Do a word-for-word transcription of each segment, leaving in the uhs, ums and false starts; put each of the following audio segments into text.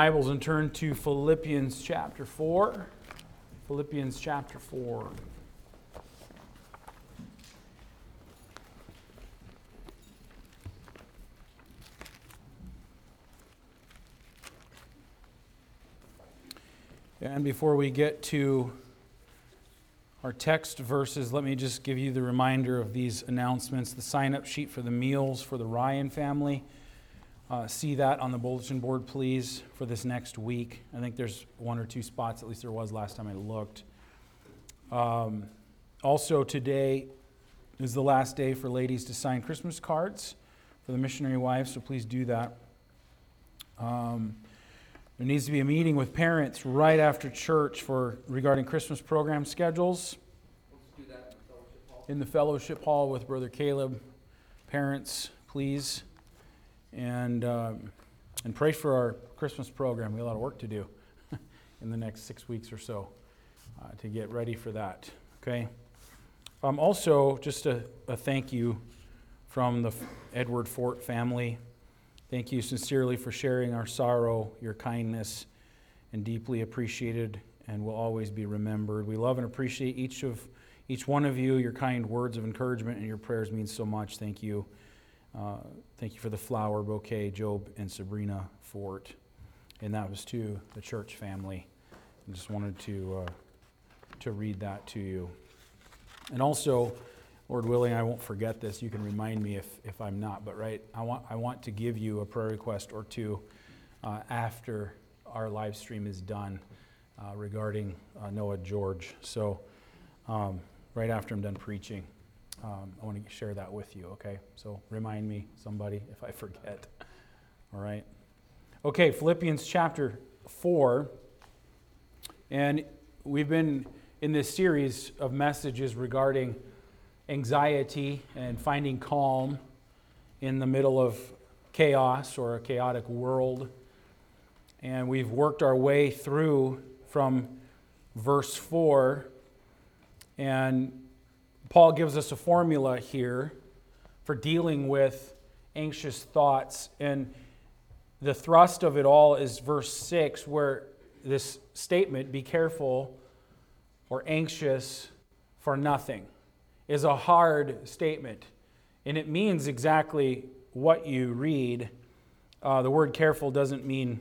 Bibles and turn to Philippians chapter four. Philippians chapter four. And before we get to our text verses, let me just give you the reminder of these announcements. The sign-up sheet for the meals for the Ryan family. Uh, see that on the bulletin board, please, for this next week. I think there's one or two spots, at least there was last time I looked. Um, also, today is the last day for ladies to sign Christmas cards for the missionary wives, so please do that. Um, there needs to be a meeting with parents right after church for regarding Christmas program schedules. Let's do that in the fellowship hall. In the fellowship hall with Brother Caleb. Parents, please. And um, and pray for our Christmas program. We have a lot of work to do in the next six weeks or so uh, to get ready for that. Okay. Um, also, just a, a thank you from the Edward Fort family. Thank you sincerely for sharing our sorrow, your kindness, and deeply appreciated, and will always be remembered. We love and appreciate each of each one of you. Your kind words of encouragement and your prayers mean so much. Thank you. Uh, thank you for the flower bouquet, Job and Sabrina Fort. And that was to the church family. I just wanted to uh, to read that to you. And also, Lord willing, I won't forget this. You can remind me if, if I'm not. But right, I want I want to give you a prayer request or two uh, after our live stream is done uh, regarding uh, Noah George. So um, right after I'm done preaching. Um, I want to share that with you, okay? So remind me, somebody, if I forget. All right? Okay, Philippians chapter four. And we've been in this series of messages regarding anxiety and finding calm in the middle of chaos or a chaotic world. And we've worked our way through from verse four, and Paul gives us a formula here for dealing with anxious thoughts, and the thrust of it all is verse six, where this statement, be careful or anxious for nothing, is a hard statement, and it means exactly what you read. Uh, the word careful doesn't mean,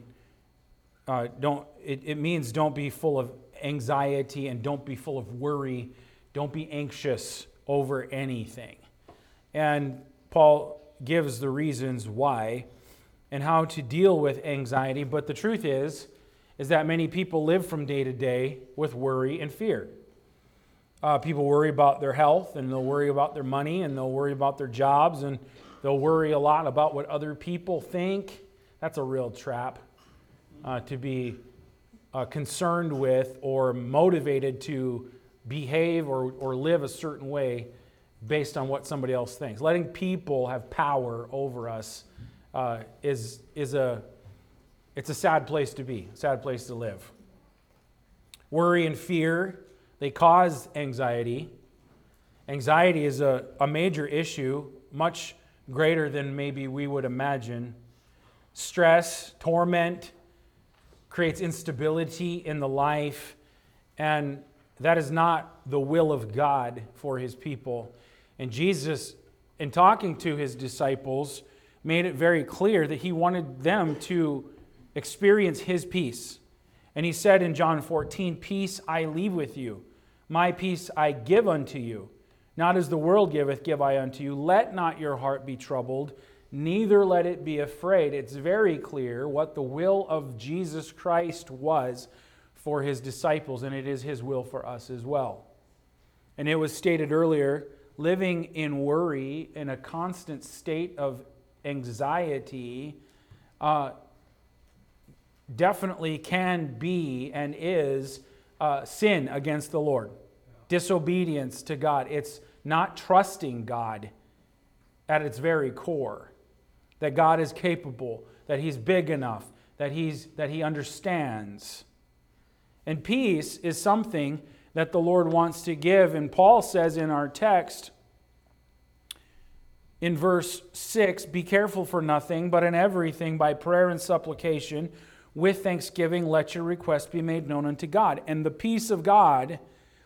uh, don't. It, it means don't be full of anxiety and don't be full of worry. Don't be anxious over anything. And Paul gives the reasons why and how to deal with anxiety. But the truth is, is that many people live from day to day with worry and fear. Uh, people worry about their health, and they'll worry about their money, and they'll worry about their jobs, and they'll worry a lot about what other people think. That's a real trap uh, to be uh, concerned with or motivated to behave or, or live a certain way based on what somebody else thinks. Letting people have power over us uh, is is a it's a sad place to be, sad place to live. Worry and fear, they cause anxiety. Anxiety is a, a major issue, much greater than maybe we would imagine. Stress, torment, creates instability in the life, and that is not the will of God for his people. And Jesus, in talking to his disciples, made it very clear that he wanted them to experience his peace. And he said in John fourteen, peace I leave with you, my peace I give unto you. Not as the world giveth, give I unto you. Let not your heart be troubled, neither let it be afraid. It's very clear what the will of Jesus Christ was for his disciples, and it is his will for us as well. And it was stated earlier, living in worry, in a constant state of anxiety, uh, definitely can be and is uh, sin against the Lord. Disobedience to God. It's not trusting God at its very core, that God is capable, that he's big enough, that he's that he understands. And peace is something that the Lord wants to give. And Paul says in our text, in verse six, be careful for nothing, but in everything by prayer and supplication with thanksgiving, let your requests be made known unto God. And the peace of God,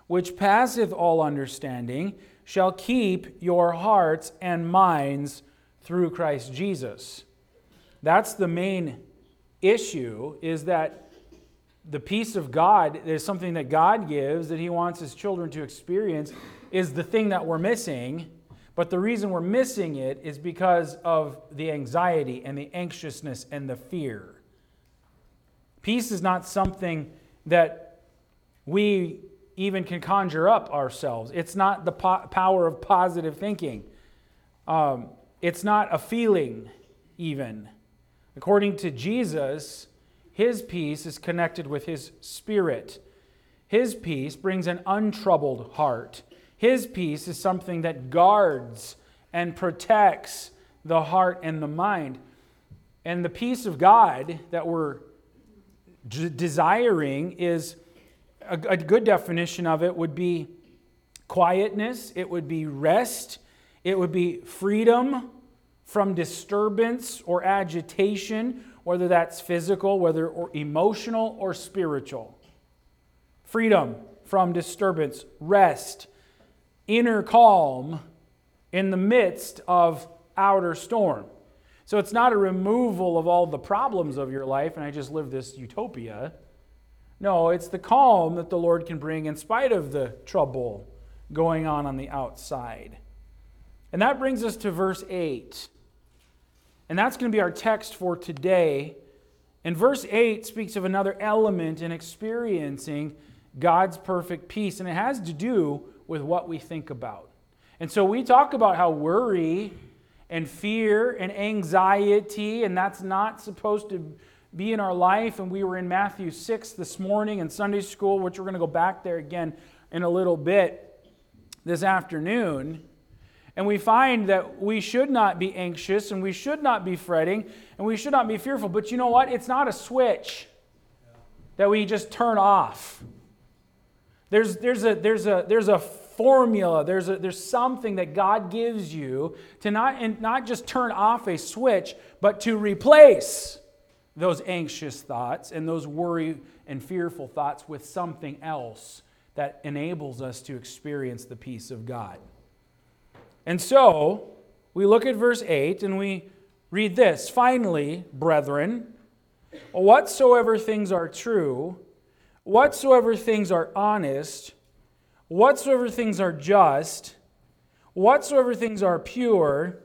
which passeth all understanding, shall keep your hearts and minds through Christ Jesus. That's the main issue, is that the peace of God is something that God gives, that He wants His children to experience, is the thing that we're missing. But the reason we're missing it is because of the anxiety and the anxiousness and the fear. Peace is not something that we even can conjure up ourselves. It's not the po- power of positive thinking. Um, it's not a feeling, even. According to Jesus, His peace is connected with His Spirit. His peace brings an untroubled heart. His peace is something that guards and protects the heart and the mind. And the peace of God that we're d- desiring is... A good definition of it would be quietness, it would be rest, it would be freedom from disturbance or agitation, whether that's physical, whether or emotional or spiritual. Freedom from disturbance, rest, inner calm in the midst of outer storm. So it's not a removal of all the problems of your life, and I just live this utopia. No, it's the calm that the Lord can bring in spite of the trouble going on on the outside. And that brings us to verse eight. And that's going to be our text for today. And verse eight speaks of another element in experiencing God's perfect peace. And it has to do with what we think about. And so we talk about how worry and fear and anxiety, and that's not supposed to be in our life, and we were in Matthew six this morning in Sunday school, which we're going to go back there again in a little bit this afternoon. And we find that we should not be anxious, and we should not be fretting, and we should not be fearful. But you know what? It's not a switch that we just turn off. There's there's a there's a there's a formula. There's a, there's something that God gives you to not and not just turn off a switch, but to replace those anxious thoughts and those worry and fearful thoughts with something else that enables us to experience the peace of God. And so, we look at verse eight and we read this. Finally, brethren, whatsoever things are true, whatsoever things are honest, whatsoever things are just, whatsoever things are pure,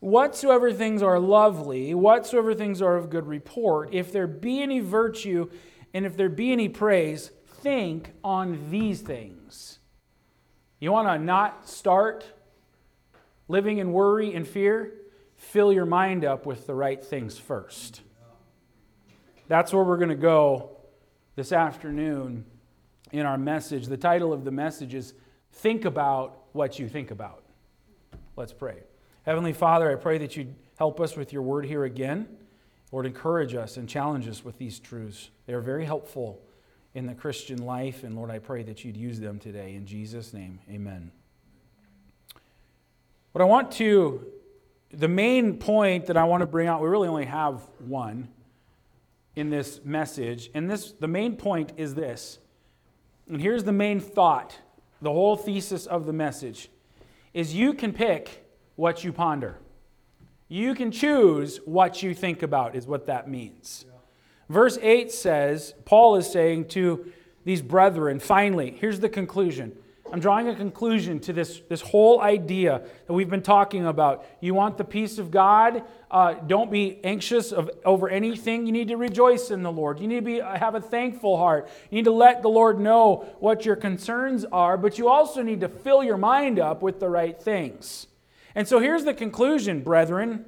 whatsoever things are lovely, whatsoever things are of good report, if there be any virtue and if there be any praise, think on these things. You want to not start living in worry and fear? Fill your mind up with the right things first. That's where we're going to go this afternoon in our message. The title of the message is Think About What You Think About. Let's pray. Heavenly Father, I pray that you'd help us with your word here again. Lord, encourage us and challenge us with these truths. They are very helpful in the Christian life, and Lord, I pray that you'd use them today. In Jesus' name, amen. What I want to, the main point that I want to bring out, we really only have one in this message, and this the main point is this. And here's the main thought, the whole thesis of the message, is you can pick what you ponder. You can choose what you think about, is what that means. Yeah. Verse eight says, Paul is saying to these brethren, finally, here's the conclusion. I'm drawing a conclusion to this, this whole idea that we've been talking about. You want the peace of God? Uh, don't be anxious of, over anything. You need to rejoice in the Lord. You need to be, have a thankful heart. You need to let the Lord know what your concerns are, but you also need to fill your mind up with the right things. And so here's the conclusion, brethren.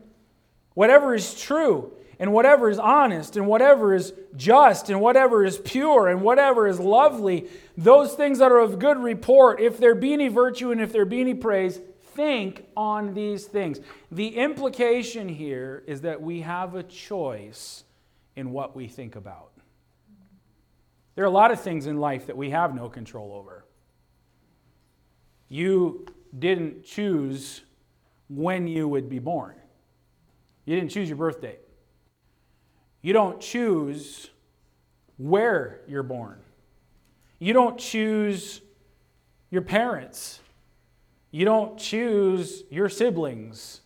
Whatever is true, and whatever is honest, and whatever is just, and whatever is pure, and whatever is lovely, those things that are of good report, if there be any virtue and if there be any praise, think on these things. The implication here is that we have a choice in what we think about. There are a lot of things in life that we have no control over. You didn't choose when you would be born. You didn't choose your birth date. You don't choose where you're born. You don't choose your parents. You don't choose your siblings.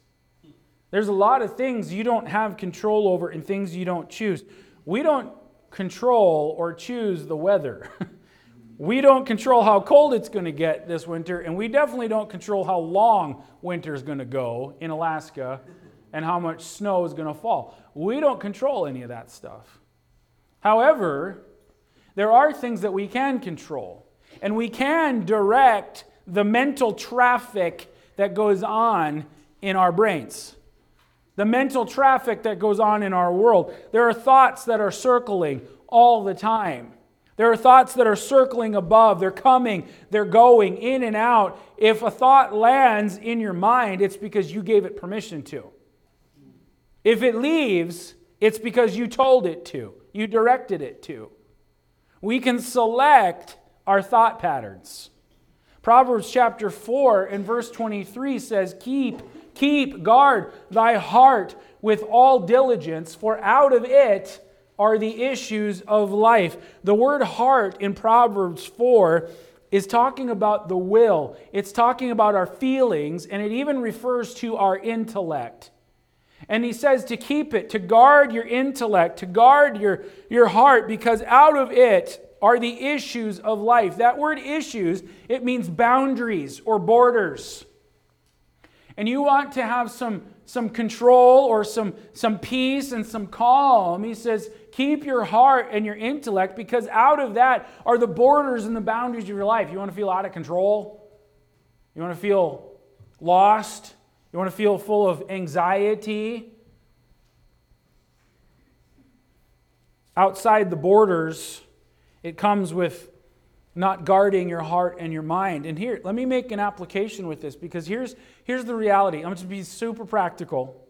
There's a lot of things you don't have control over and things you don't choose. We don't control or choose the weather. We don't control how cold it's going to get this winter, and we definitely don't control how long winter's going to go in Alaska and how much snow is going to fall. We don't control any of that stuff. However, there are things that we can control, and we can direct the mental traffic that goes on in our brains. The mental traffic that goes on in our world. There are thoughts that are circling all the time. There are thoughts that are circling above. They're coming, they're going in and out. If a thought lands in your mind, it's because you gave it permission to. If it leaves, it's because you told it to. You directed it to. We can select our thought patterns. Proverbs chapter four and verse twenty-three says, Keep Keep guard thy heart with all diligence, for out of it are the issues of life. The word heart in Proverbs four is talking about the will. It's talking about our feelings, and it even refers to our intellect. And he says to keep it, to guard your intellect, to guard your, your heart, because out of it are the issues of life. That word issues, it means boundaries or borders. And you want to have some, some control or some, some peace and some calm. He says, keep your heart and your intellect, because out of that are the borders and the boundaries of your life. You want to feel out of control? You want to feel lost? You want to feel full of anxiety? Outside the borders, it comes with not guarding your heart and your mind. And here, let me make an application with this, because here's, here's the reality. I'm going to be super practical.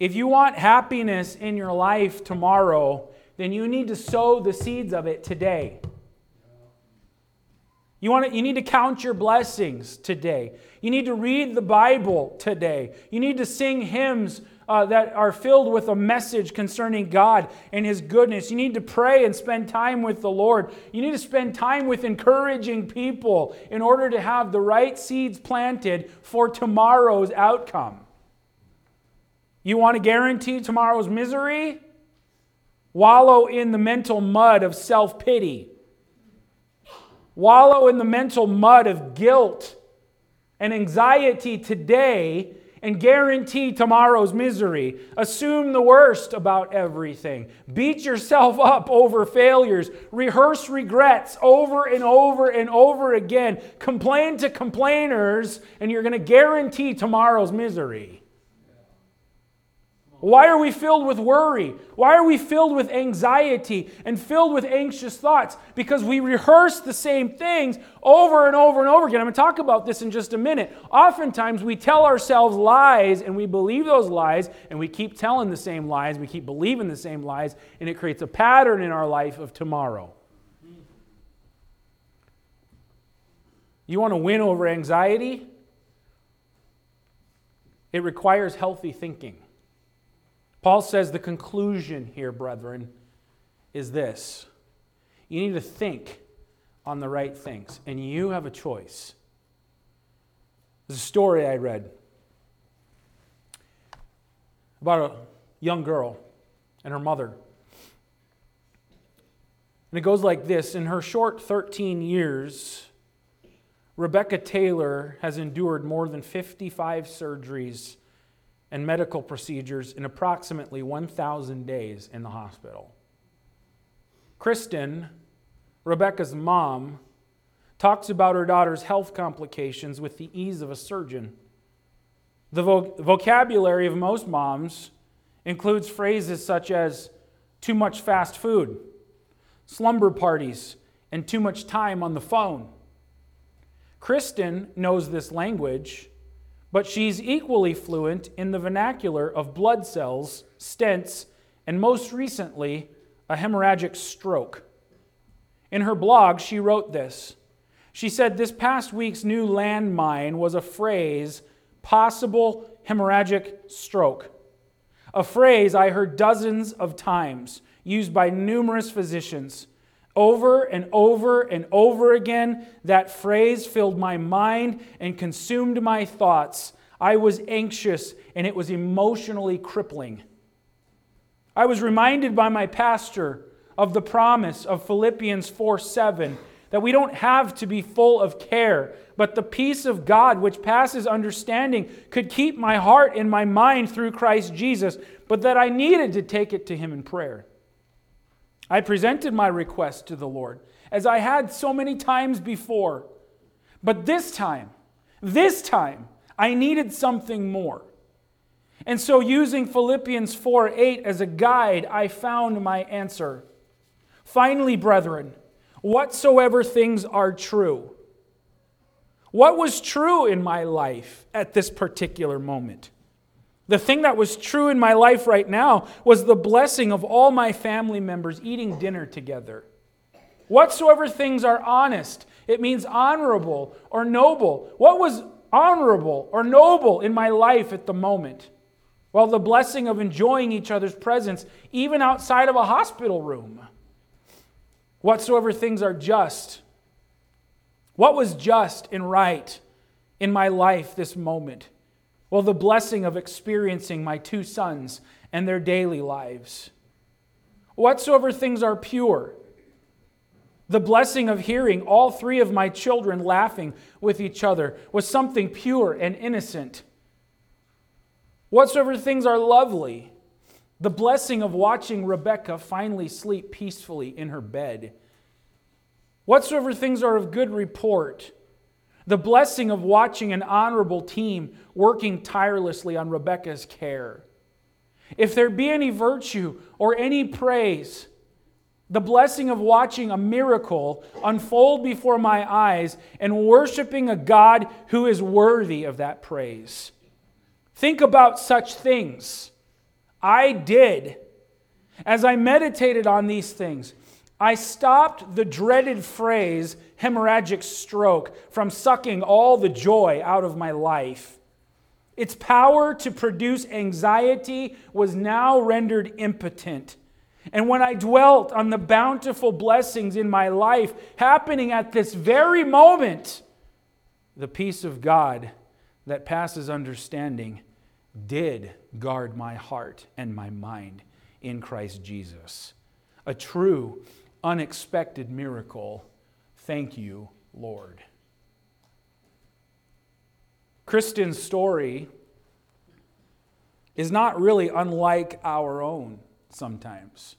If you want happiness in your life tomorrow, then you need to sow the seeds of it today. You want to, you need to count your blessings today. You need to read the Bible today. You need to sing hymns Uh, that are filled with a message concerning God and His goodness. You need to pray and spend time with the Lord. You need to spend time with encouraging people in order to have the right seeds planted for tomorrow's outcome. You want to guarantee tomorrow's misery? Wallow in the mental mud of self-pity. Wallow in the mental mud of guilt and anxiety today, and guarantee tomorrow's misery. Assume the worst about everything. Beat yourself up over failures. Rehearse regrets over and over and over again. Complain to complainers, and you're going to guarantee tomorrow's misery. Why are we filled with worry? Why are we filled with anxiety and filled with anxious thoughts? Because we rehearse the same things over and over and over again. I'm going to talk about this in just a minute. Oftentimes we tell ourselves lies, and we believe those lies, and we keep telling the same lies, we keep believing the same lies, and it creates a pattern in our life of tomorrow. You want to win over anxiety? It requires healthy thinking. Paul says the conclusion here, brethren, is this. You need to think on the right things, and you have a choice. There's a story I read about a young girl and her mother. And it goes like this. In her short thirteen years, Rebecca Taylor has endured more than fifty-five surgeries and medical procedures in approximately one thousand days in the hospital. Kristen, Rebecca's mom, talks about her daughter's health complications with the ease of a surgeon. The voc- vocabulary of most moms includes phrases such as too much fast food, slumber parties, and too much time on the phone. Kristen knows this language, but she's equally fluent in the vernacular of blood cells, stents, and most recently, a hemorrhagic stroke. In her blog, she wrote this. She said, this past week's new landmine was a phrase, possible hemorrhagic stroke. A phrase I heard dozens of times. used by numerous physicians. Over and over and over again, that phrase filled my mind and consumed my thoughts. I was anxious, and it was emotionally crippling. I was reminded by my pastor of the promise of Philippians four seven, that we don't have to be full of care, but the peace of God, which passes understanding, could keep my heart and my mind through Christ Jesus, but that I needed to take it to Him in prayer. I presented my request to the Lord, as I had so many times before. But this time, this time, I needed something more. And so using Philippians four eight as a guide, I found my answer. Finally, brethren, whatsoever things are true. What was true in my life at this particular moment? The thing that was true in my life right now was the blessing of all my family members eating dinner together. Whatsoever things are honest, it means honorable or noble. What was honorable or noble in my life at the moment? Well, the blessing of enjoying each other's presence, even outside of a hospital room. Whatsoever things are just. What was just and right in my life this moment? Well, the blessing of experiencing my two sons and their daily lives. Whatsoever things are pure. The blessing of hearing all three of my children laughing with each other was something pure and innocent. Whatsoever things are lovely. The blessing of watching Rebecca finally sleep peacefully in her bed. Whatsoever things are of good report. The blessing of watching an honorable team working tirelessly on Rebecca's care. If there be any virtue or any praise, the blessing of watching a miracle unfold before my eyes and worshiping a God who is worthy of that praise. Think about such things. I did. As I meditated on these things, I stopped the dreaded phrase, hemorrhagic stroke, from sucking all the joy out of my life. Its power to produce anxiety was now rendered impotent. And when I dwelt on the bountiful blessings in my life happening at this very moment, the peace of God that passes understanding did guard my heart and my mind in Christ Jesus. A true unexpected miracle. Thank you, Lord. Kristen's story is not really unlike our own sometimes.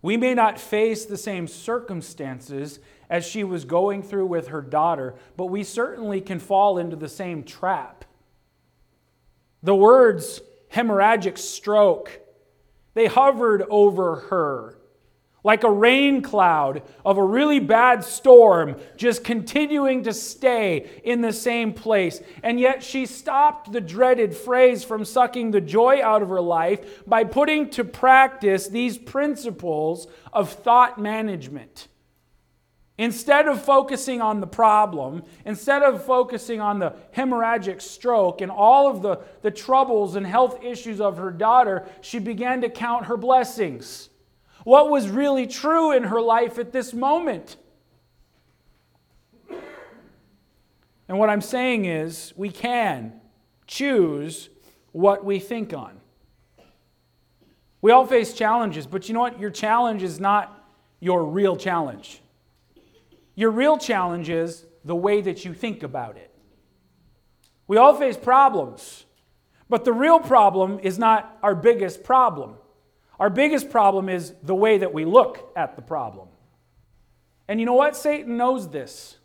We may not face the same circumstances as she was going through with her daughter, but we certainly can fall into the same trap. The words hemorrhagic stroke, they hovered over her. Like a rain cloud of a really bad storm, just continuing to stay in the same place. And yet she stopped the dreaded phrase from sucking the joy out of her life by putting to practice these principles of thought management. Instead of focusing on the problem, instead of focusing on the hemorrhagic stroke and all of the, the troubles and health issues of her daughter, she began to count her blessings. What was really true in her life at this moment? And what I'm saying is, we can choose what we think on. We all face challenges, but you know what? Your challenge is not your real challenge. Your real challenge is the way that you think about it. We all face problems, but the real problem is not our biggest problem. Our biggest problem is the way that we look at the problem. And you know what? Satan knows this.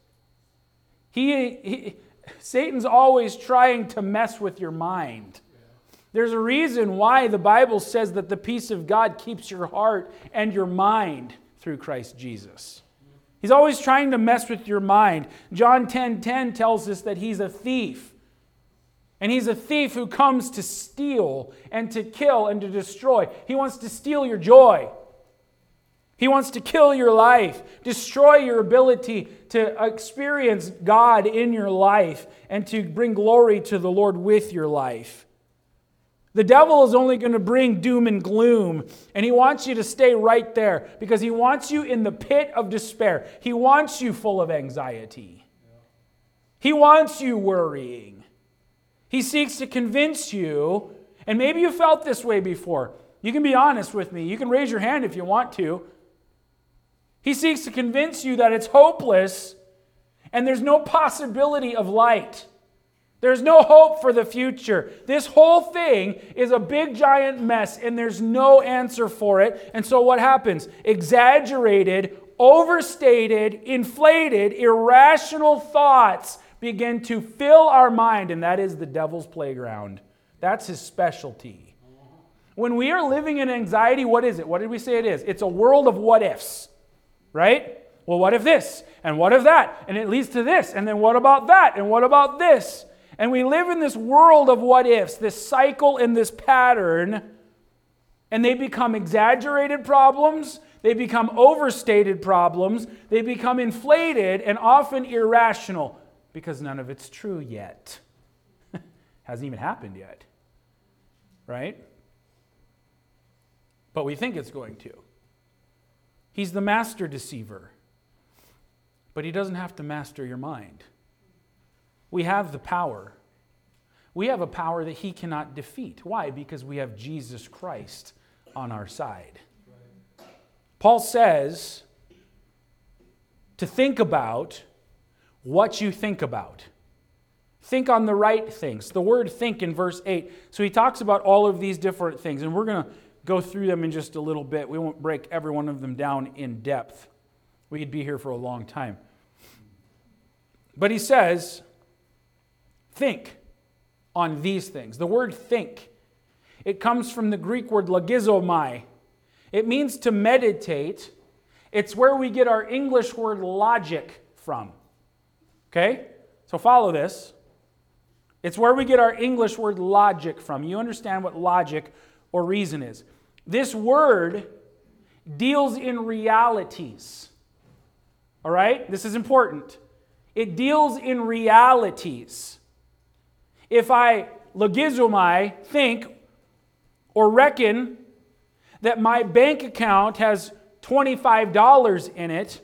He, he Satan's always trying to mess with your mind. There's a reason why the Bible says that the peace of God keeps your heart and your mind through Christ Jesus. He's always trying to mess with your mind. John ten ten tells us that he's a thief. And he's a thief who comes to steal and to kill and to destroy. He wants to steal your joy. He wants to kill your life, destroy your ability to experience God in your life and to bring glory to the Lord with your life. The devil is only going to bring doom and gloom, and he wants you to stay right there because he wants you in the pit of despair. He wants you full of anxiety. He wants you worrying. He seeks to convince you, and maybe you felt this way before. You can be honest with me. You can raise your hand if you want to. He seeks to convince you that it's hopeless and there's no possibility of light. There's no hope for the future. This whole thing is a big giant mess and there's no answer for it. And so what happens? Exaggerated, overstated, inflated, irrational thoughts begin to fill our mind, and that is the devil's playground. That's his specialty. When we are living in anxiety, what is it? What did we say it is? It's a world of what ifs, right? Well, what if this? And what if that? And it leads to this. And then what about that? And what about this? And we live in this world of what ifs, this cycle and this pattern, and they become exaggerated problems, they become overstated problems, they become inflated and often irrational because none of it's true yet. Hasn't even happened yet, right? But we think it's going to. He's the master deceiver, but he doesn't have to master your mind. We have the power. We have a power that he cannot defeat. Why? Because we have Jesus Christ on our side. Paul says to think about what you think about. Think on the right things. The word think in verse eight. So he talks about all of these different things, and we're going to go through them in just a little bit. We won't break every one of them down in depth. We could be here for a long time. But he says, think on these things. The word think, it comes from the Greek word logizomai. It means to meditate. It's where we get our English word logic from. Okay? So follow this. It's where we get our English word logic from. You understand what logic or reason is. This word deals in realities. All right? This is important. It deals in realities. If I logizomai, think, or reckon that my bank account has twenty-five dollars in it,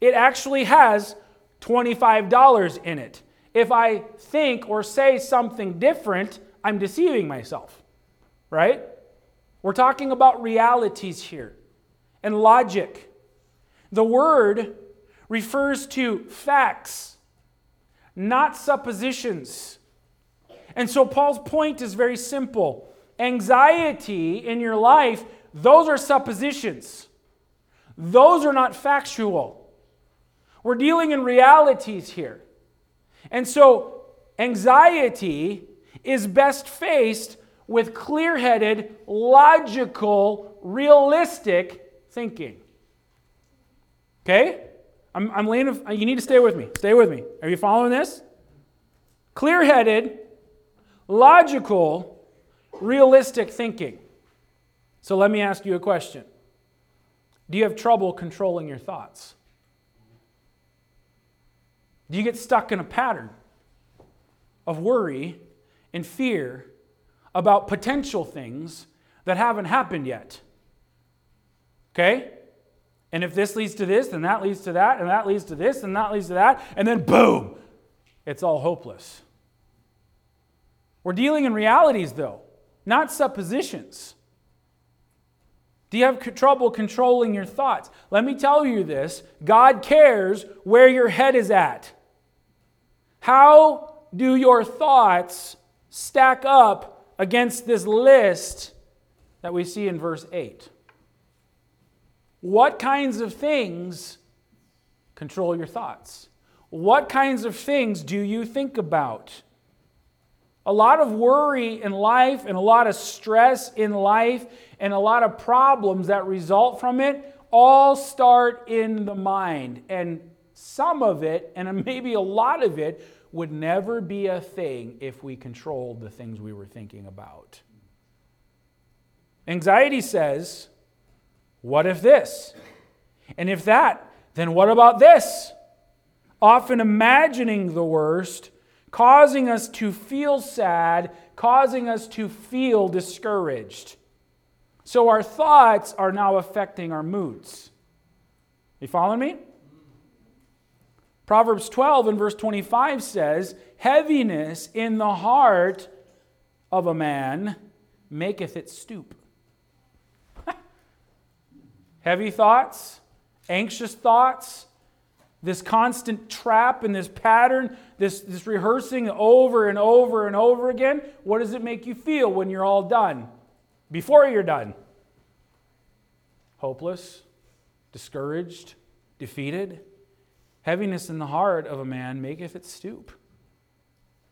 it actually has twenty-five dollars in it. If I think or say something different, I'm deceiving myself, right? We're talking about realities here and logic. The word refers to facts, not suppositions. And so Paul's point is very simple. Anxiety in your life, those are suppositions. Those are not factual. We're dealing in realities here. And so anxiety is best faced with clear-headed, logical, realistic thinking. Okay? I'm, I'm laying, you need to stay with me. Stay with me. Are you following this? Clear-headed, logical, realistic thinking. So let me ask you a question. Do you have trouble controlling your thoughts? Do you get stuck in a pattern of worry and fear about potential things that haven't happened yet? Okay? And if this leads to this, then that leads to that, and that leads to this, and that leads to that, and then boom, it's all hopeless. We're dealing in realities, though, not suppositions. Do you have trouble controlling your thoughts? Let me tell you this. God cares where your head is at. How do your thoughts stack up against this list that we see in verse eight? What kinds of things control your thoughts? What kinds of things do you think about? A lot of worry in life and a lot of stress in life and a lot of problems that result from it all start in the mind. And some of it, and maybe a lot of it, would never be a thing if we controlled the things we were thinking about. Anxiety says, what if this? And if that, then what about this? Often imagining the worst, causing us to feel sad, causing us to feel discouraged. So our thoughts are now affecting our moods. You following me? Proverbs twelve and verse twenty-five says, heaviness in the heart of a man maketh it stoop. Heavy thoughts, anxious thoughts, this constant trap and this pattern, this, this rehearsing over and over and over again. What does it make you feel when you're all done? Before you're done? Hopeless, discouraged, defeated. Heaviness in the heart of a man maketh it stoop.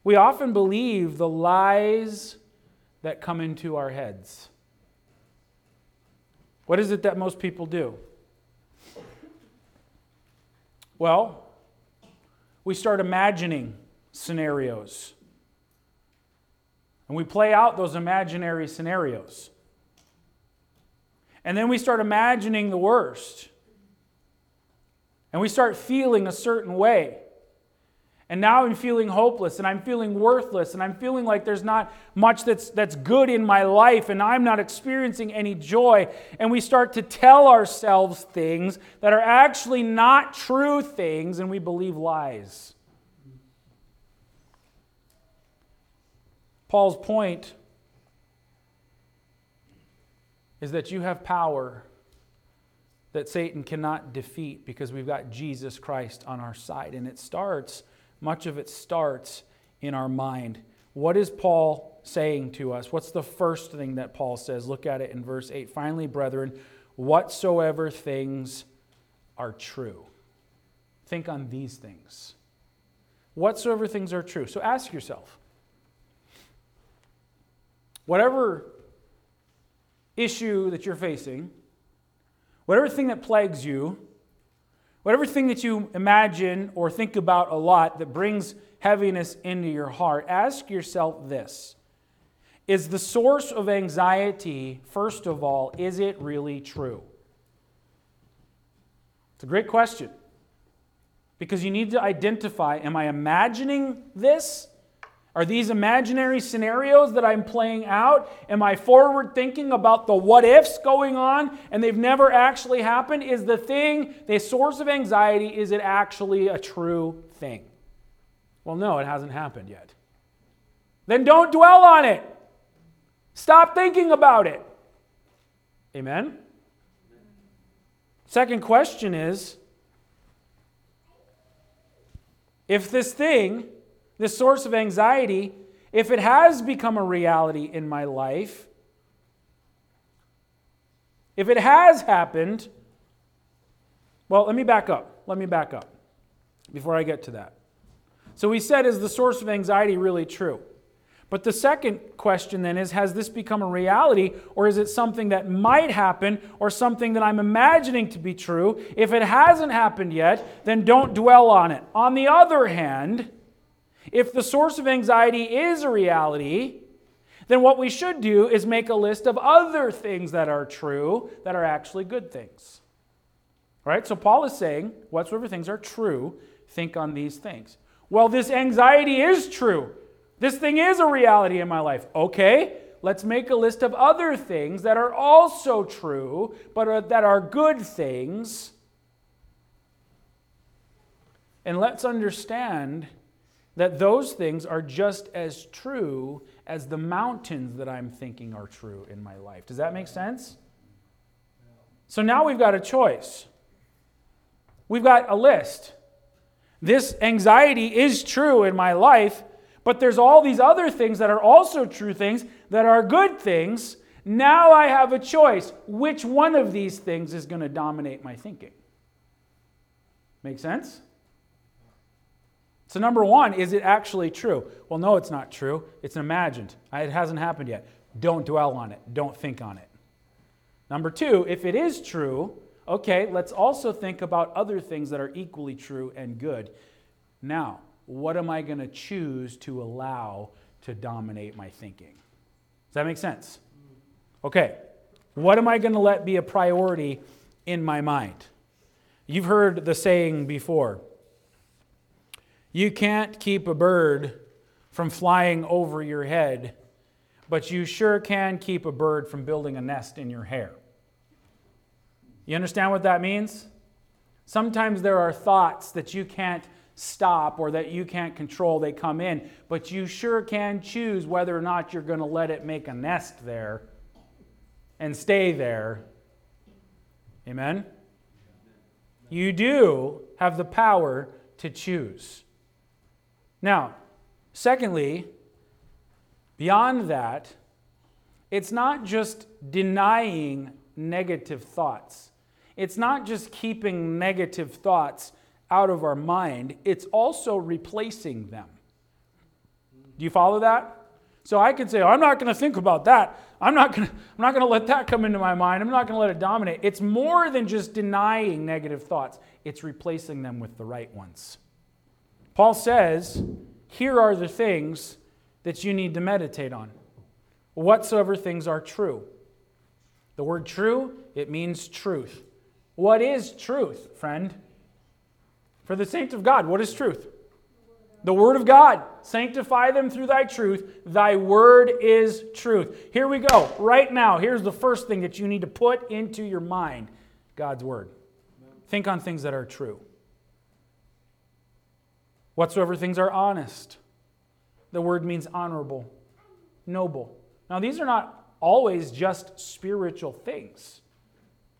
We often believe the lies that come into our heads. What is it that most people do? Well, we start imagining scenarios. And we play out those imaginary scenarios. And then we start imagining the worst. And we start feeling a certain way. And now I'm feeling hopeless, and I'm feeling worthless, and I'm feeling like there's not much that's, that's good in my life, and I'm not experiencing any joy. And we start to tell ourselves things that are actually not true things, and we believe lies. Paul's point is that you have power that Satan cannot defeat because we've got Jesus Christ on our side. And it starts, much of it starts in our mind. What is Paul saying to us? What's the first thing that Paul says? Look at it in verse eight. Finally, brethren, whatsoever things are true. Think on these things. Whatsoever things are true. So ask yourself, whatever issue that you're facing, whatever thing that plagues you, whatever thing that you imagine or think about a lot that brings heaviness into your heart, ask yourself this. Is the source of anxiety, first of all, is it really true? It's a great question. Because you need to identify, am I imagining this? Are these imaginary scenarios that I'm playing out? Am I forward thinking about the what-ifs going on and they've never actually happened? Is the thing, the source of anxiety, is it actually a true thing? Well, no, it hasn't happened yet. Then don't dwell on it. Stop thinking about it. Amen? Second question is, if this thing, this source of anxiety, if it has become a reality in my life, if it has happened, well, let me back up. Let me back up before I get to that. So we said, is the source of anxiety really true? But the second question then is, has this become a reality, or is it something that might happen, or something that I'm imagining to be true? If it hasn't happened yet, then don't dwell on it. On the other hand, if the source of anxiety is a reality, then what we should do is make a list of other things that are true, that are actually good things. All right? So Paul is saying, whatsoever things are true, think on these things. Well, this anxiety is true. This thing is a reality in my life. Okay, let's make a list of other things that are also true, but are, that are good things. And let's understand that those things are just as true as the mountains that I'm thinking are true in my life. Does that make sense? So now we've got a choice. We've got a list. This anxiety is true in my life, but there's all these other things that are also true things that are good things. Now I have a choice. Which one of these things is going to dominate my thinking? Make sense? So number one, is it actually true? Well, no, it's not true. It's imagined. It hasn't happened yet. Don't dwell on it. Don't think on it. Number two, if it is true, okay, let's also think about other things that are equally true and good. Now, what am I going to choose to allow to dominate my thinking? Does that make sense? Okay, what am I going to let be a priority in my mind? You've heard the saying before. You can't keep a bird from flying over your head but you sure can keep a bird from building a nest in your hair. You understand what that means? Sometimes there are thoughts that you can't stop or that you can't control. They come in, but you sure can choose whether or not you're going to let it make a nest there and stay there. Amen? You do have the power to choose. Now, secondly, beyond that, it's not just denying negative thoughts. It's not just keeping negative thoughts out of our mind. It's also replacing them. Do you follow that? So I could say, oh, I'm not going to think about that. I'm not going to I'm not going to let that come into my mind. I'm not going to let it dominate. It's more than just denying negative thoughts. It's replacing them with the right ones. Paul says, here are the things that you need to meditate on. Whatsoever things are true. The word true, it means truth. What is truth, friend? For the saints of God, what is truth? The Word of God. Sanctify them through thy truth. Thy Word is truth. Here we go. Right now, here's the first thing that you need to put into your mind. God's Word. Think on things that are true. Whatsoever things are honest. The word means honorable, noble. Now, these are not always just spiritual things.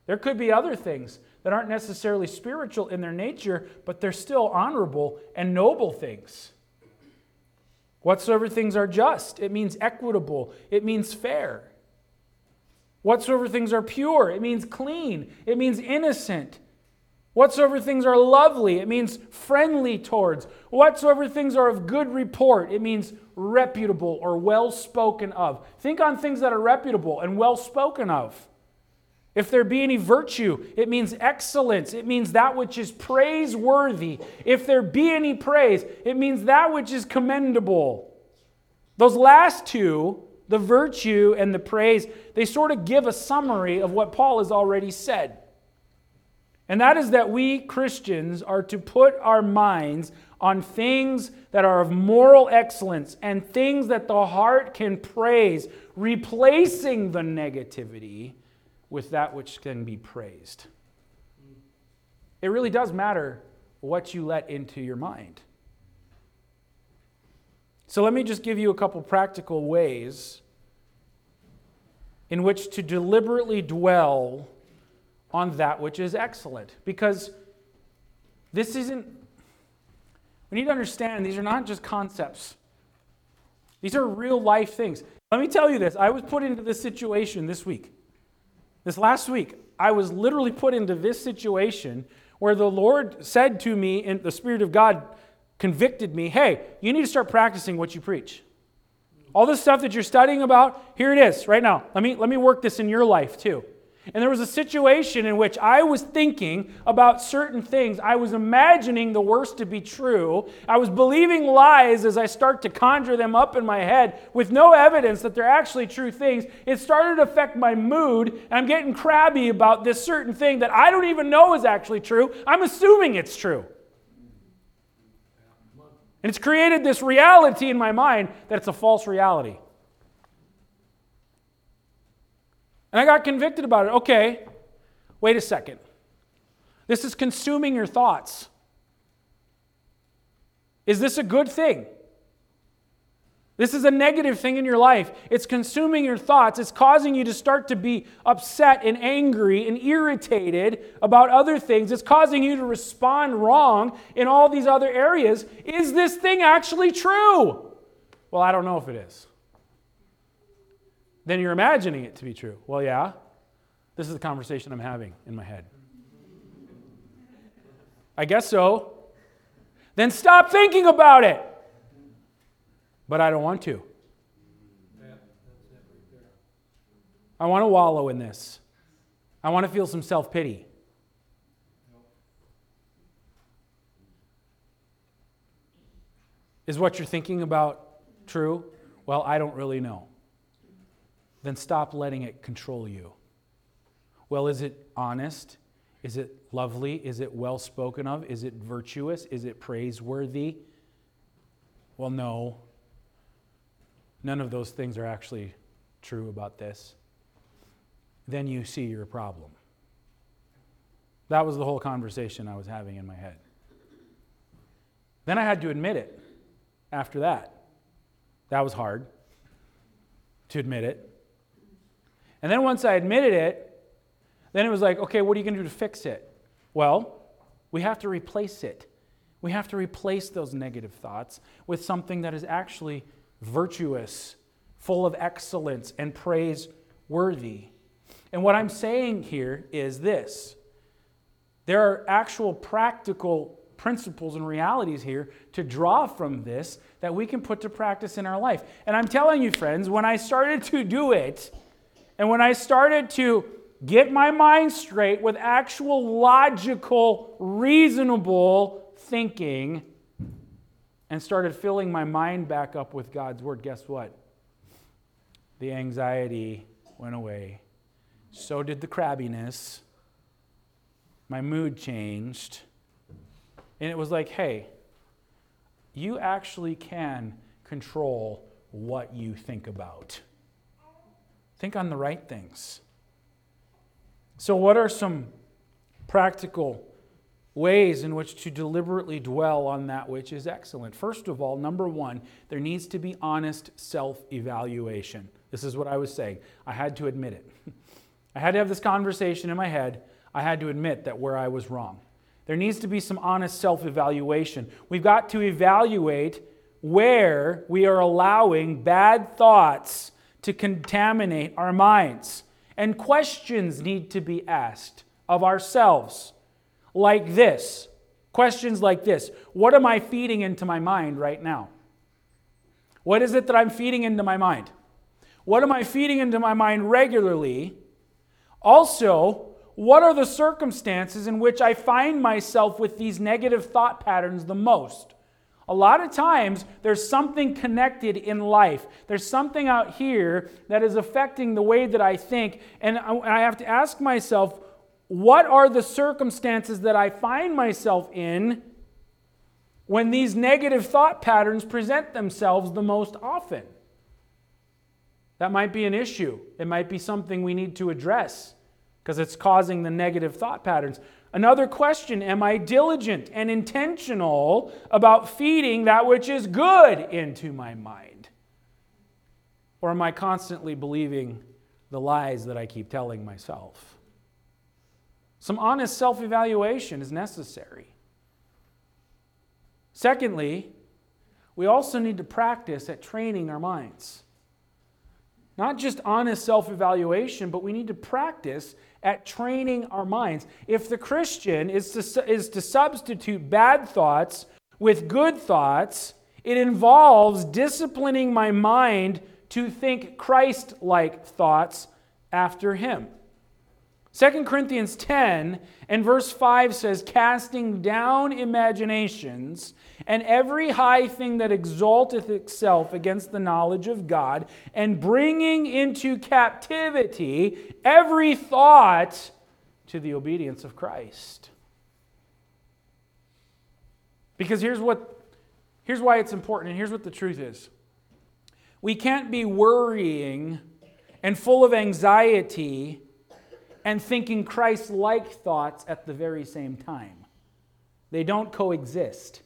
There could be other things that aren't necessarily spiritual in their nature, but they're still honorable and noble things. Whatsoever things are just, it means equitable, it means fair. Whatsoever things are pure, it means clean, it means innocent. Whatsoever things are lovely, it means friendly towards. Whatsoever things are of good report, it means reputable or well spoken of. Think on things that are reputable and well spoken of. If there be any virtue, it means excellence. It means that which is praiseworthy. If there be any praise, it means that which is commendable. Those last two, the virtue and the praise, they sort of give a summary of what Paul has already said. And that is that we Christians are to put our minds on things that are of moral excellence and things that the heart can praise, replacing the negativity with that which can be praised. It really does matter what you let into your mind. So let me just give you a couple practical ways in which to deliberately dwell on that which is excellent. Because this isn't, we need to understand these are not just concepts. These are real life things. Let me tell you this, I was put into this situation this week. This last week, I was literally put into this situation where the Lord said to me, and the Spirit of God convicted me, hey, you need to start practicing what you preach. All this stuff that you're studying about, here it is right now. Let me, let me work this in your life too. And there was a situation in which I was thinking about certain things. I was imagining the worst to be true. I was believing lies as I start to conjure them up in my head with no evidence that they're actually true things. It started to affect my mood, and I'm getting crabby about this certain thing that I don't even know is actually true. I'm assuming it's true. And it's created this reality in my mind that it's a false reality. And I got convicted about it. Okay, wait a second. This is consuming your thoughts. Is this a good thing? This is a negative thing in your life. It's consuming your thoughts. It's causing you to start to be upset and angry and irritated about other things. It's causing you to respond wrong in all these other areas. Is this thing actually true? Well, I don't know if it is. Then you're imagining it to be true. Well, yeah, this is the conversation I'm having in my head. I guess so. Then stop thinking about it. But I don't want to. I want to wallow in this. I want to feel some self-pity. Is what you're thinking about true? Well, I don't really know. Then stop letting it control you. Well, is it honest? Is it lovely? Is it well spoken of? Is it virtuous? Is it praiseworthy? Well, no. none of those things are actually true about this, then you see your problem. That was the whole conversation I was having in my head. Then I had to admit it after that. That was hard to admit it. And then once I admitted it, then it was like, okay, what are you going to do to fix it? Well, we have to replace it. We have to replace those negative thoughts with something that is actually virtuous, full of excellence, and praiseworthy. And what I'm saying here is this. There are actual practical principles and realities here to draw from this that we can put to practice in our life. And I'm telling you, friends, when I started to do it, and when I started to get my mind straight with actual logical, reasonable thinking, and started filling my mind back up with God's Word, guess what? The anxiety went away. So did the crabbiness. My mood changed. And it was like, hey, you actually can control what you think about. Think on the right things. So what are some practical ways in which to deliberately dwell on that which is excellent? First of all, number one, there needs to be honest self-evaluation. This is what I was saying. I had to admit it. I had to have this conversation in my head. I had to admit that where I was wrong. There needs to be some honest self-evaluation. We've got to evaluate where we are allowing bad thoughts to contaminate our minds. And questions need to be asked of ourselves like this. Questions like this. What am I feeding into my mind right now? What is it that I'm feeding into my mind? What am I feeding into my mind regularly? Also, what are the circumstances in which I find myself with these negative thought patterns the most? A lot of times, there's something connected in life. There's something out here that is affecting the way that I think. And I have to ask myself, what are the circumstances that I find myself in when these negative thought patterns present themselves the most often? That might be an issue. It might be something we need to address because it's causing the negative thought patterns. Another question, am I diligent and intentional about feeding that which is good into my mind? Or am I constantly believing the lies that I keep telling myself? Some honest self-evaluation is necessary. Secondly, we also need to practice at training our minds. Not just honest self-evaluation, but we need to practice at training our minds. If the Christian is to, is to substitute bad thoughts with good thoughts, it involves disciplining my mind to think Christ-like thoughts after Him. Second Corinthians ten and verse five says, casting down imaginations and every high thing that exalteth itself against the knowledge of God, and bringing into captivity every thought to the obedience of Christ. Because here's what, here's why it's important, and here's what the truth is. We can't be worrying and full of anxiety and thinking Christ-like thoughts at the very same time. They don't coexist.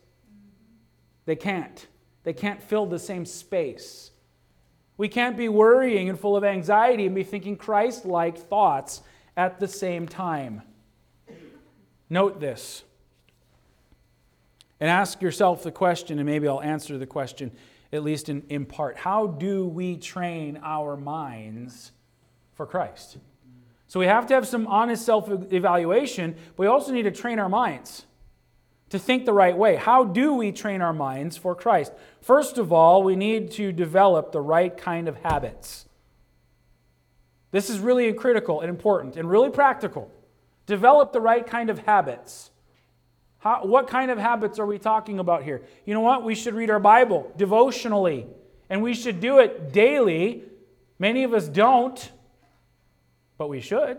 They can't. They can't fill the same space. We can't be worrying and full of anxiety and be thinking Christ-like thoughts at the same time. Note this. And ask yourself the question, and maybe I'll answer the question, at least in, in part. How do we train our minds for Christ? So we have to have some honest self-evaluation, but we also need to train our minds to think the right way. How do we train our minds for Christ? First of all, we need to develop the right kind of habits. This is really critical and important and really practical. Develop the right kind of habits. How, what kind of habits are we talking about here? You know what? We should read our Bible devotionally, and we should do it daily. Many of us don't. But we should.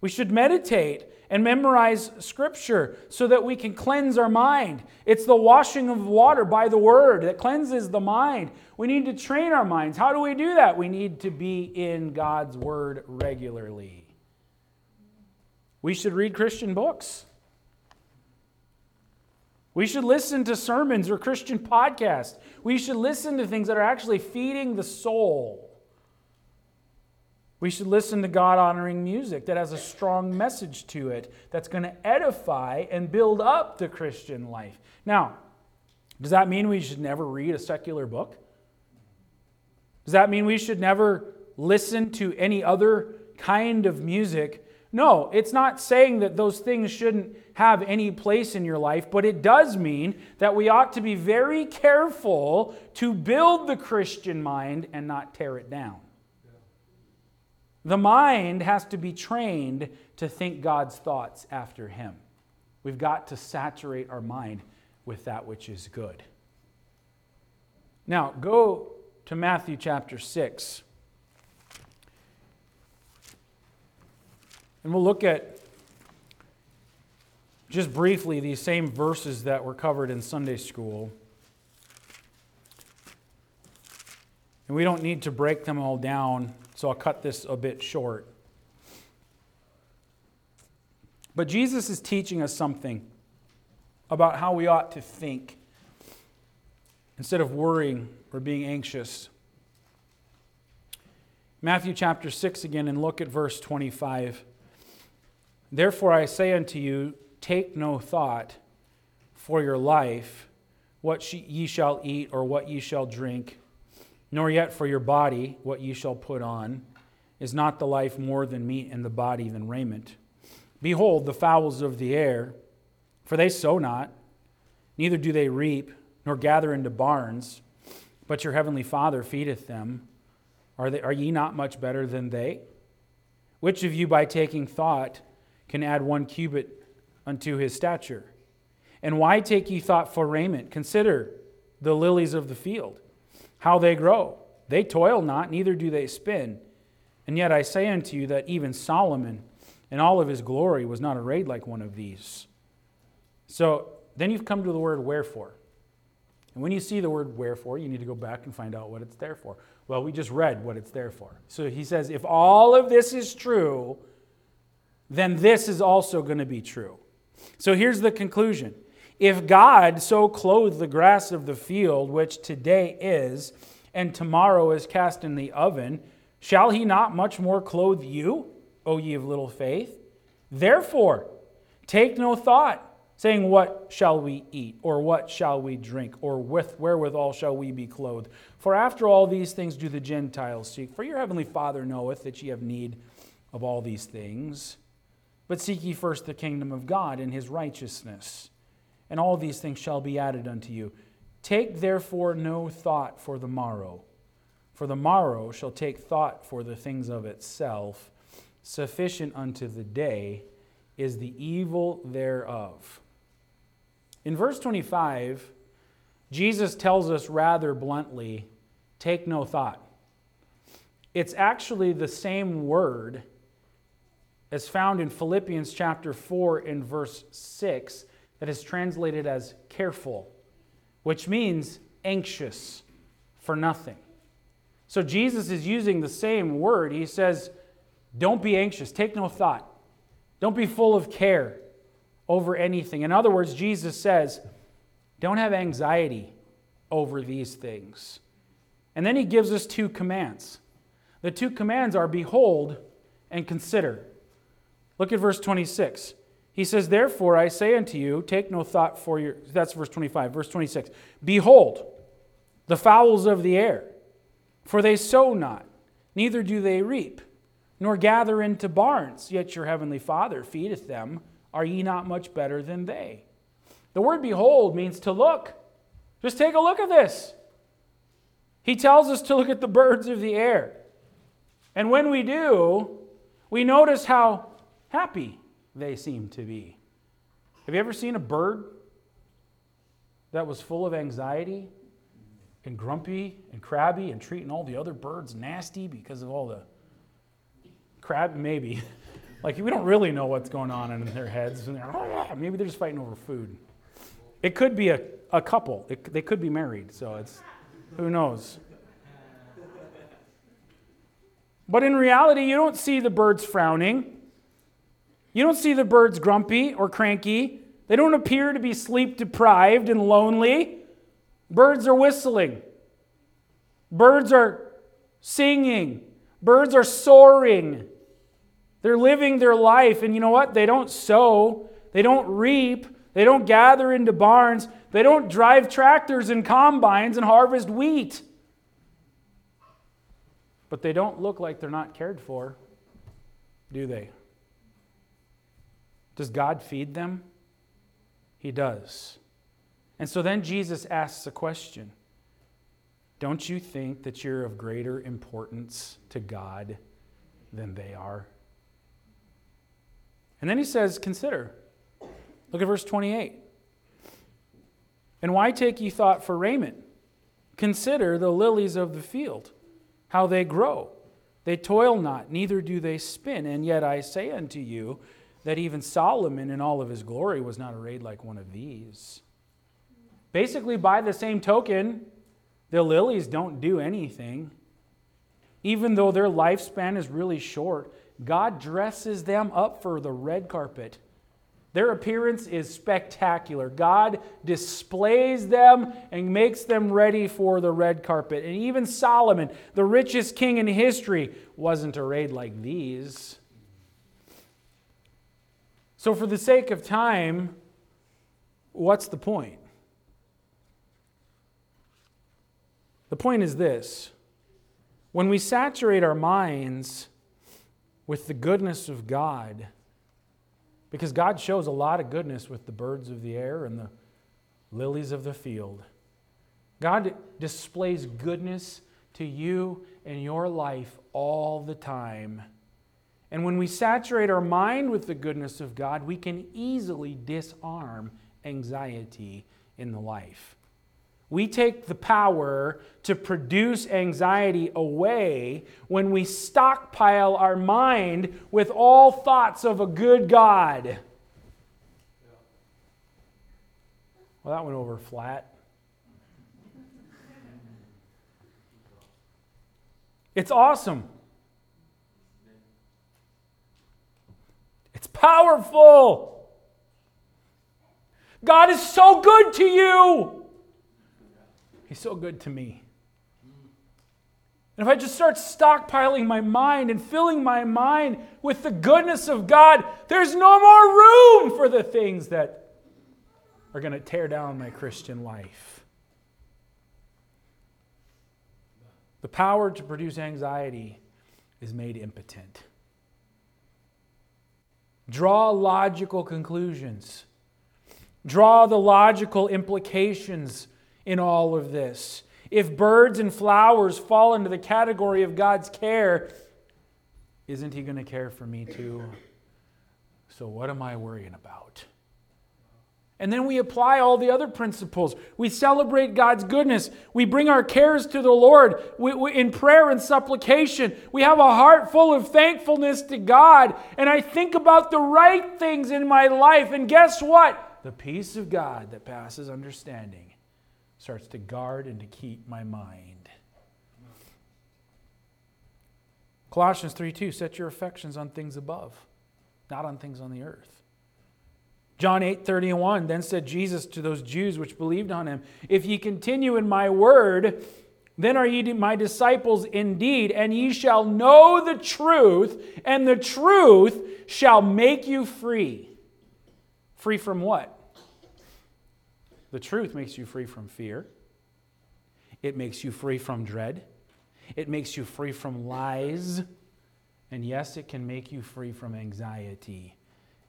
We should meditate and memorize Scripture so that we can cleanse our mind. It's the washing of water by the Word that cleanses the mind. We need to train our minds. How do we do that? We need to be in God's Word regularly. We should read Christian books. We should listen to sermons or Christian podcasts. We should listen to things that are actually feeding the soul. We should listen to God-honoring music that has a strong message to it that's going to edify and build up the Christian life. Now, does that mean we should never read a secular book? Does that mean we should never listen to any other kind of music? No, it's not saying that those things shouldn't have any place in your life, but it does mean that we ought to be very careful to build the Christian mind and not tear it down. The mind has to be trained to think God's thoughts after Him. We've got to saturate our mind with that which is good. Now, go to Matthew chapter six. And we'll look at, just briefly, these same verses that were covered in Sunday school. And we don't need to break them all down, so I'll cut this a bit short. But Jesus is teaching us something about how we ought to think instead of worrying or being anxious. Matthew chapter six again, and look at verse twenty-five. Therefore I say unto you, take no thought for your life, what ye shall eat or what ye shall drink, nor yet for your body what ye shall put on. Is not the life more than meat, and the body than raiment? Behold the fowls of the air, for they sow not, neither do they reap, nor gather into barns, but your heavenly Father feedeth them. Are they, are ye not much better than they? Which of you by taking thought can add one cubit unto his stature? And why take ye thought for raiment? Consider the lilies of the field, how they grow. They toil not, neither do they spin. And yet I say unto you that even Solomon in all of his glory was not arrayed like one of these. So then you've come to the word wherefore. And when you see the word wherefore, you need to go back and find out what it's there for. Well, we just read what it's there for. So he says, if all of this is true, then this is also going to be true. So here's the conclusion. If God so clothed the grass of the field, which today is, and tomorrow is cast in the oven, shall He not much more clothe you, O ye of little faith? Therefore, take no thought, saying, what shall we eat, or what shall we drink, or with wherewithal shall we be clothed? For after all these things do the Gentiles seek. For your heavenly Father knoweth that ye have need of all these things. But seek ye first the kingdom of God and His righteousness, and all these things shall be added unto you. Take therefore no thought for the morrow, for the morrow shall take thought for the things of itself. Sufficient unto the day is the evil thereof. In verse twenty-five, Jesus tells us rather bluntly, take no thought. It's actually the same word as found in Philippians chapter four and verse six, that is translated as careful, which means anxious for nothing. So Jesus is using the same word. He says, don't be anxious, take no thought. Don't be full of care over anything. In other words, Jesus says, don't have anxiety over these things. And then he gives us two commands. The two commands are behold and consider. Look at verse twenty-six. He says, therefore, I say unto you, take no thought for your... That's verse twenty-five, verse twenty-six. Behold, the fowls of the air, for they sow not, neither do they reap, nor gather into barns, yet your heavenly Father feedeth them. Are ye not much better than they? The word behold means to look. Just take a look at this. He tells us to look at the birds of the air. And when we do, we notice how happy they seem to be. Have you ever seen a bird that was full of anxiety and grumpy and crabby and treating all the other birds nasty because of all the crab? Maybe. Like, we don't really know what's going on in their heads. And they're, maybe they're just fighting over food. It could be a, a couple. It, they could be married, so it's, who knows. But in reality, you don't see the birds frowning. You don't see the birds grumpy or cranky. They don't appear to be sleep deprived and lonely. Birds are whistling. Birds are singing. Birds are soaring. They're living their life. And you know what? They don't sow. They don't reap. They don't gather into barns. They don't drive tractors and combines and harvest wheat. But they don't look like they're not cared for, do they? Does God feed them? He does. And so then Jesus asks a question. Don't you think that you're of greater importance to God than they are? And then he says, consider. Look at verse twenty-eight. And why take ye thought for raiment? Consider the lilies of the field, how they grow. They toil not, neither do they spin. And yet I say unto you that even Solomon in all of his glory was not arrayed like one of these. Basically, by the same token, the lilies don't do anything. Even though their lifespan is really short, God dresses them up for the red carpet. Their appearance is spectacular. God displays them and makes them ready for the red carpet. And even Solomon, the richest king in history, wasn't arrayed like these. So for the sake of time, what's the point? The point is this. When we saturate our minds with the goodness of God, because God shows a lot of goodness with the birds of the air and the lilies of the field. God displays goodness to you and your life all the time. And when we saturate our mind with the goodness of God, we can easily disarm anxiety in the life. We take the power to produce anxiety away when we stockpile our mind with all thoughts of a good God. Well, that went over flat. It's awesome. It's powerful. God is so good to you. He's so good to me. And if I just start stockpiling my mind and filling my mind with the goodness of God, there's no more room for the things that are going to tear down my Christian life. The power to produce anxiety is made impotent. Draw logical conclusions. Draw the logical implications in all of this. If birds and flowers fall into the category of God's care, isn't He going to care for me too? So what am I worrying about? And then we apply all the other principles. We celebrate God's goodness. We bring our cares to the Lord we, we, in prayer and supplication. We have a heart full of thankfulness to God. And I think about the right things in my life. And guess what? The peace of God that passes understanding starts to guard and to keep my mind. Colossians three two, set your affections on things above, not on things on the earth. John eight thirty-one, then said Jesus to those Jews which believed on Him, if ye continue in my word, then are ye my disciples indeed, and ye shall know the truth, and the truth shall make you free. Free from what? The truth makes you free from fear. It makes you free from dread. It makes you free from lies. And yes, it can make you free from anxiety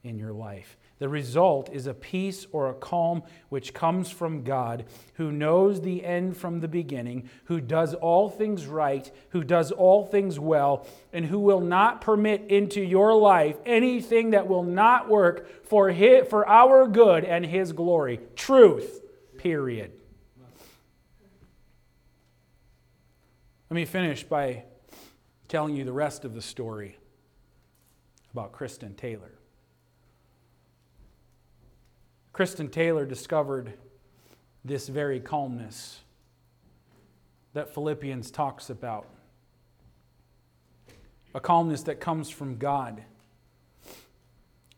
in your life. The result is a peace or a calm which comes from God, who knows the end from the beginning, who does all things right, who does all things well, and who will not permit into your life anything that will not work for his, for our good and His glory. Truth, period. Let me finish by telling you the rest of the story about Kristen Taylor. Kristen Taylor discovered this very calmness that Philippians talks about. A calmness that comes from God.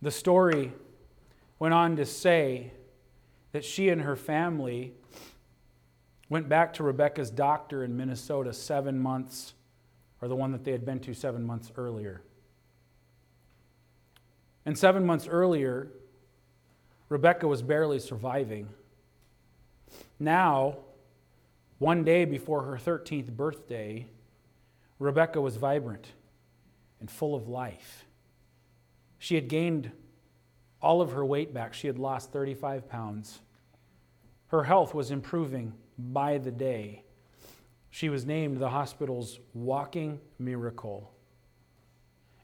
The story went on to say that she and her family went back to Rebecca's doctor in Minnesota seven months, or the one that they had been to seven months earlier. And seven months earlier, Rebecca was barely surviving. Now, one day before her thirteenth birthday, Rebecca was vibrant and full of life. She had gained all of her weight back. She had lost thirty-five pounds. Her health was improving by the day. She was named the hospital's walking miracle.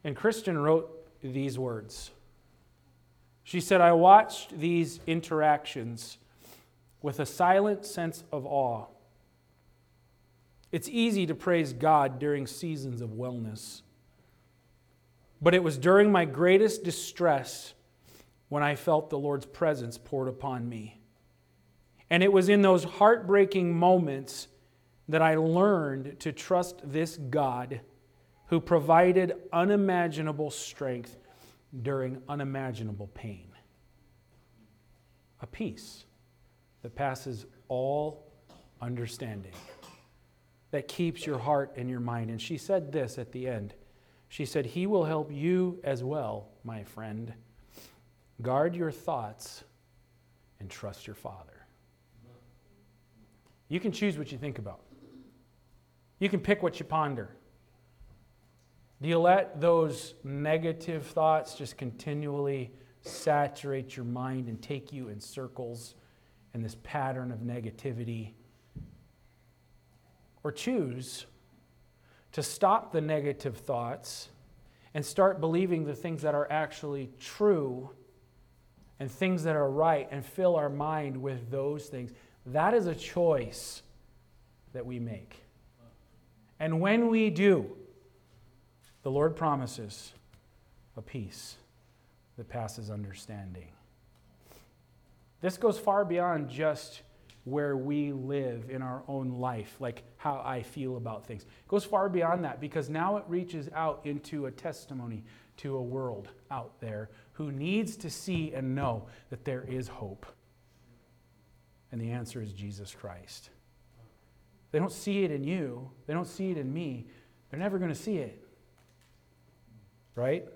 And Kristen wrote these words. She said, "I watched these interactions with a silent sense of awe. It's easy to praise God during seasons of wellness. But it was during my greatest distress when I felt the Lord's presence poured upon me. And it was in those heartbreaking moments that I learned to trust this God who provided unimaginable strength during unimaginable pain. A peace that passes all understanding, that keeps your heart and your mind." And she said this at the end. She said, "He will help you as well, my friend. Guard your thoughts and trust your Father." You can choose what you think about. You can pick what you ponder. Do you let those negative thoughts just continually saturate your mind and take you in circles in this pattern of negativity? Or choose to stop the negative thoughts and start believing the things that are actually true and things that are right, and fill our mind with those things. That is a choice that we make. And when we do, the Lord promises a peace that passes understanding. This goes far beyond just where we live in our own life, like how I feel about things. It goes far beyond that, because now it reaches out into a testimony to a world out there who needs to see and know that there is hope. And the answer is Jesus Christ. They don't see it in you. They don't see it in me. They're never going to see it. Right?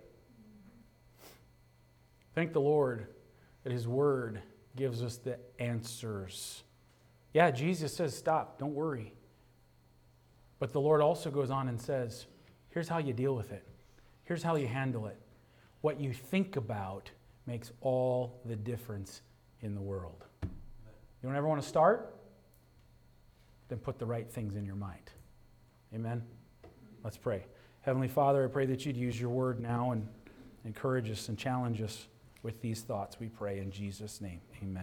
Thank the Lord that His Word gives us the answers. Yeah, Jesus says, stop, don't worry. But the Lord also goes on and says, here's how you deal with it. Here's how you handle it. What you think about makes all the difference in the world. You don't ever want to start? Then put the right things in your mind. Amen? Let's pray. Heavenly Father, I pray that you'd use your word now and encourage us and challenge us with these thoughts. We pray in Jesus' name. Amen.